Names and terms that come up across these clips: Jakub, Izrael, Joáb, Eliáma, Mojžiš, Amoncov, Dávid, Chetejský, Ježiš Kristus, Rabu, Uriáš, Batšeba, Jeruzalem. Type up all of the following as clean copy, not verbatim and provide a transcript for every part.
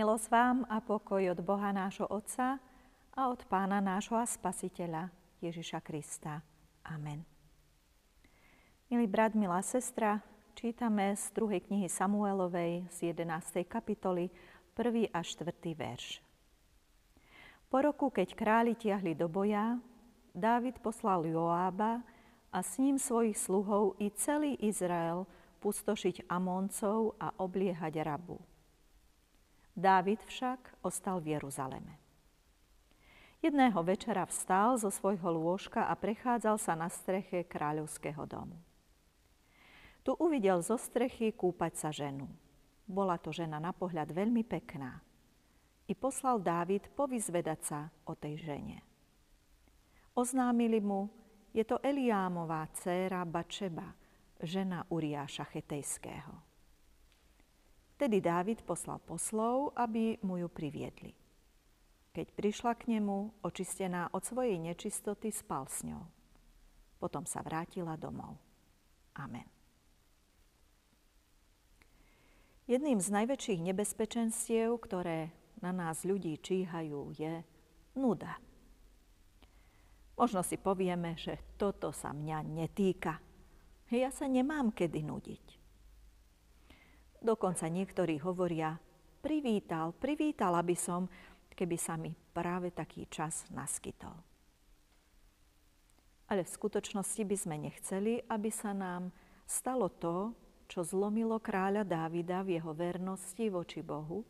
Milosť vám a pokoj od Boha nášho Otca a od Pána nášho a Spasiteľa Ježiša Krista. Amen. Milý brat, milá sestra, čítame z 2. knihy Samuelovej z 11. kapitoly 1. až 4. verš. Po roku, keď králi tiahli do boja, Dávid poslal Joába a s ním svojich sluhov i celý Izrael pustošiť Amoncov a obliehať Rabu. Dávid však ostal v Jeruzaleme. Jedného večera vstal zo svojho lôžka a prechádzal sa na streche kráľovského domu. Tu uvidel zo strechy kúpať sa ženu. Bola to žena na pohľad veľmi pekná. I poslal Dávid povyzvedať sa o tej žene. Oznámili mu, je to Eliámová dcéra Batšeba, žena Uriáša Chetejského. Tedy Dávid poslal poslov, aby mu ju priviedli. Keď prišla k nemu, očistená od svojej nečistoty, spal s ňou. Potom sa vrátila domov. Amen. Jedným z najväčších nebezpečenstiev, ktoré na nás ľudí číhajú, je nuda. Možno si povieme, že toto sa mňa netýka. Ja sa nemám kedy nudiť. Dokonca niektorí hovoria, privítala by som, keby sa mi práve taký čas naskytol. Ale v skutočnosti by sme nechceli, aby sa nám stalo to, čo zlomilo kráľa Dávida v jeho vernosti voči Bohu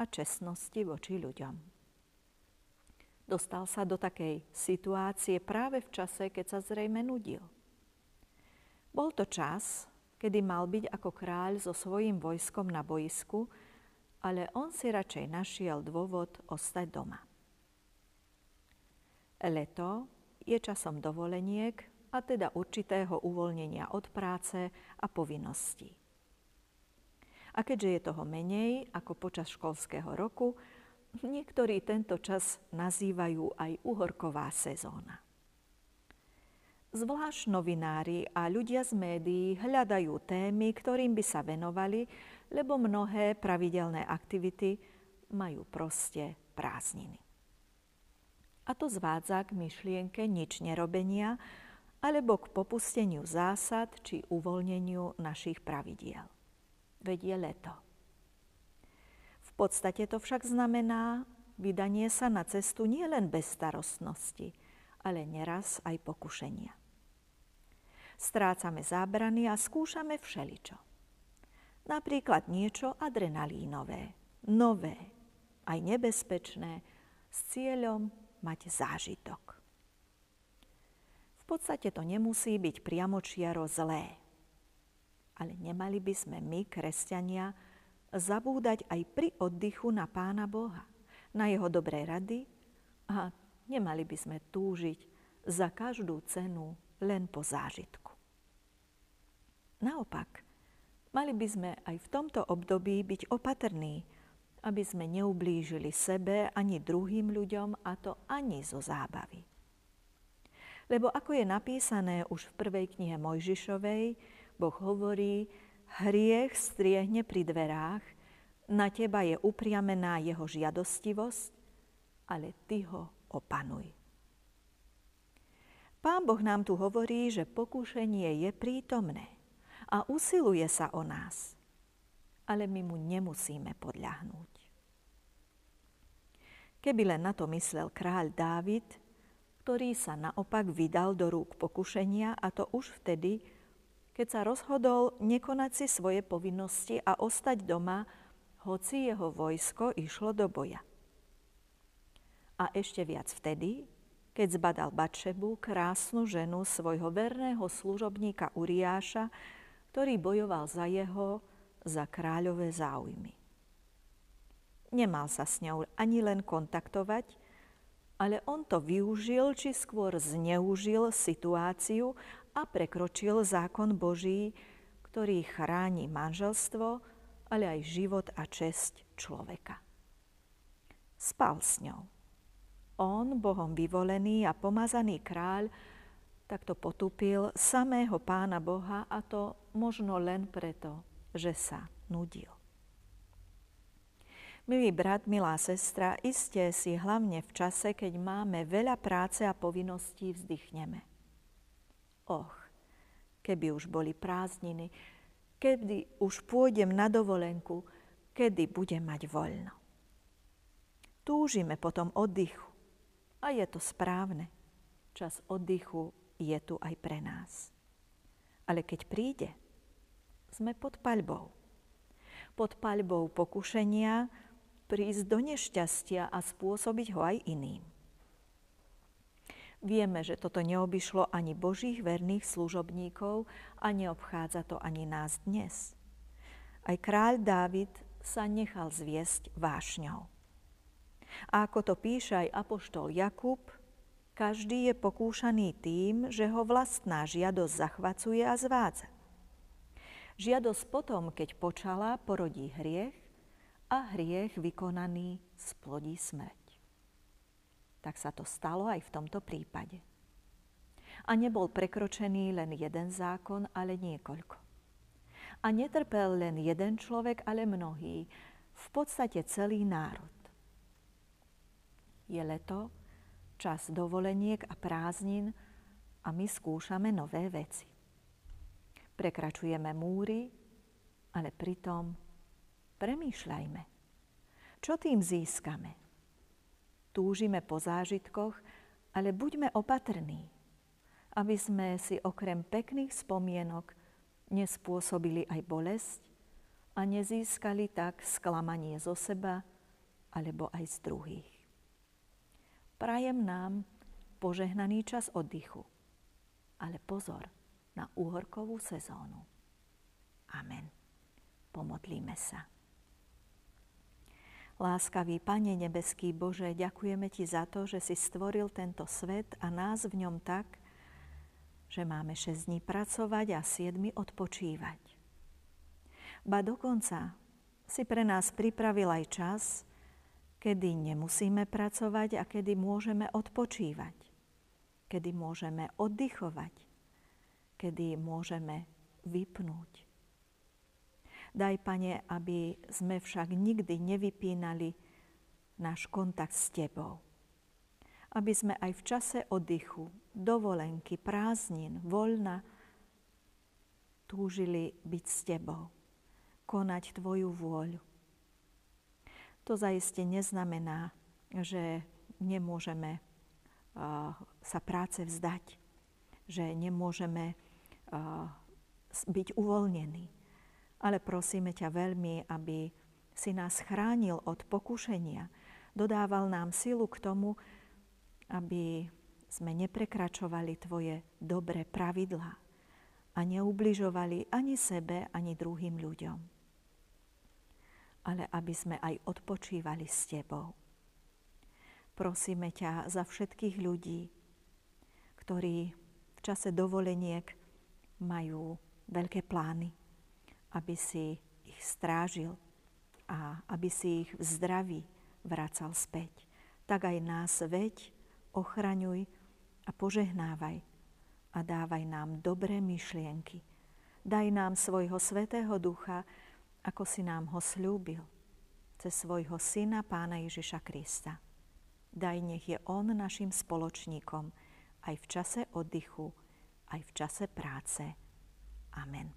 a čestnosti voči ľuďom. Dostal sa do takej situácie práve v čase, keď sa zrejme nudil. Bol to čas, kedy mal byť ako kráľ so svojím vojskom na boisku, ale on si radšej našiel dôvod ostať doma. Leto je časom dovoleniek, a teda určitého uvoľnenia od práce a povinností. A keďže je toho menej ako počas školského roku, niektorí tento čas nazývajú aj uhorková sezóna. Zvlášť novinári a ľudia z médií hľadajú témy, ktorým by sa venovali, lebo mnohé pravidelné aktivity majú proste prázdniny. A to zvádza k myšlienke nič nerobenia, alebo k popusteniu zásad či uvoľneniu našich pravidiel. Veď je leto. V podstate to však znamená vydanie sa na cestu nielen bez starostnosti, ale neraz aj pokušenia. Strácame zábrany a skúšame všeličo. Napríklad niečo adrenalínové, nové, aj nebezpečné, s cieľom mať zážitok. V podstate to nemusí byť priamočiaro zlé. Ale nemali by sme my, kresťania, zabúdať aj pri oddychu na Pána Boha, na jeho dobré rady a nemali by sme túžiť za každú cenu len po zážitku. Naopak, mali by sme aj v tomto období byť opatrní, aby sme neublížili sebe ani druhým ľuďom, a to ani zo zábavy. Lebo ako je napísané už v 1. knihe Mojžišovej, Boh hovorí, hriech striehne pri dverách, na teba je upriamená jeho žiadostivosť, ale ty ho opanuj. Pán Boh nám tu hovorí, že pokúšenie je prítomné a usiluje sa o nás, ale my mu nemusíme podľahnúť. Keby len na to myslel kráľ Dávid, ktorý sa naopak vydal do rúk pokušenia, a to už vtedy, keď sa rozhodol nekonať si svoje povinnosti a ostať doma, hoci jeho vojsko išlo do boja. A ešte viac vtedy, keď zbadal Batšebu, krásnu ženu svojho verného služobníka Uriáša, ktorý bojoval za kráľové záujmy. Nemal sa s ňou ani len kontaktovať, ale on to využil, či skôr zneužil situáciu a prekročil zákon Boží, ktorý chráni manželstvo, ale aj život a česť človeka. Spal s ňou. On, Bohom vyvolený a pomazaný kráľ, takto potúpil samého Pána Boha, a to možno len preto, že sa nudil. Milý brat, milá sestra, iste si hlavne v čase, keď máme veľa práce a povinností, vzdychneme. Och, keby už boli prázdniny, kedy už pôjdem na dovolenku, kedy budem mať voľno. Túžime potom oddychu a je to správne. Čas oddychu je tu aj pre nás. Ale keď príde, sme pod paľbou. Pod paľbou pokušenia prísť do nešťastia a spôsobiť ho aj iným. Vieme, že toto neobyšlo ani Božích verných služobníkov a neobchádza to ani nás dnes. Aj kráľ Dávid sa nechal zviesť vášňou. A ako to píše aj apoštol Jakub, každý je pokúšaný tým, že ho vlastná žiadosť zachvacuje a zvádza. Žiadosť potom, keď počala, porodí hriech a hriech vykonaný splodí smrť. Tak sa to stalo aj v tomto prípade. A nebol prekročený len jeden zákon, ale niekoľko. A netrpel len jeden človek, ale mnohí, v podstate celý národ. Je leto, čas dovoleniek a prázdnin a my skúšame nové veci. Prekračujeme múry, ale pritom premýšľajme, čo tým získame. Túžime po zážitkoch, ale buďme opatrní, aby sme si okrem pekných spomienok nespôsobili aj bolesť a nezískali tak sklamanie zo seba alebo aj z druhých. Prajem nám požehnaný čas oddychu, ale pozor na úhorkovú sezónu. Amen. Pomodlíme sa. Láskavý Pane nebeský Bože, ďakujeme Ti za to, že si stvoril tento svet a nás v ňom tak, že máme 6 dní pracovať a 7 odpočívať. Ba dokonca si pre nás pripravil aj čas, kedy nemusíme pracovať a kedy môžeme odpočívať, kedy môžeme oddychovať, kedy môžeme vypnúť. Daj, Pane, aby sme však nikdy nevypínali náš kontakt s Tebou. Aby sme aj v čase oddychu, dovolenky, prázdnin, voľna túžili byť s Tebou, konať Tvoju vôľu. To zaiste neznamená, že nemôžeme sa práce vzdať, že nemôžeme byť uvoľnení. Ale prosíme ťa veľmi, aby si nás chránil od pokušenia, dodával nám silu k tomu, aby sme neprekračovali tvoje dobré pravidlá a neubližovali ani sebe, ani druhým ľuďom. Ale aby sme aj odpočívali s tebou. Prosíme ťa za všetkých ľudí, ktorí v čase dovoleniek majú veľké plány, aby si ich strážil a aby si ich v zdraví vracal späť. Tak aj nás veď, ochraňuj a požehnávaj a dávaj nám dobré myšlienky. Daj nám svojho Svätého Ducha, ako si nám ho sľúbil, cez svojho Syna Pána Ježiša Krista. Daj, nech je On našim spoločníkom aj v čase oddychu, aj v čase práce. Amen.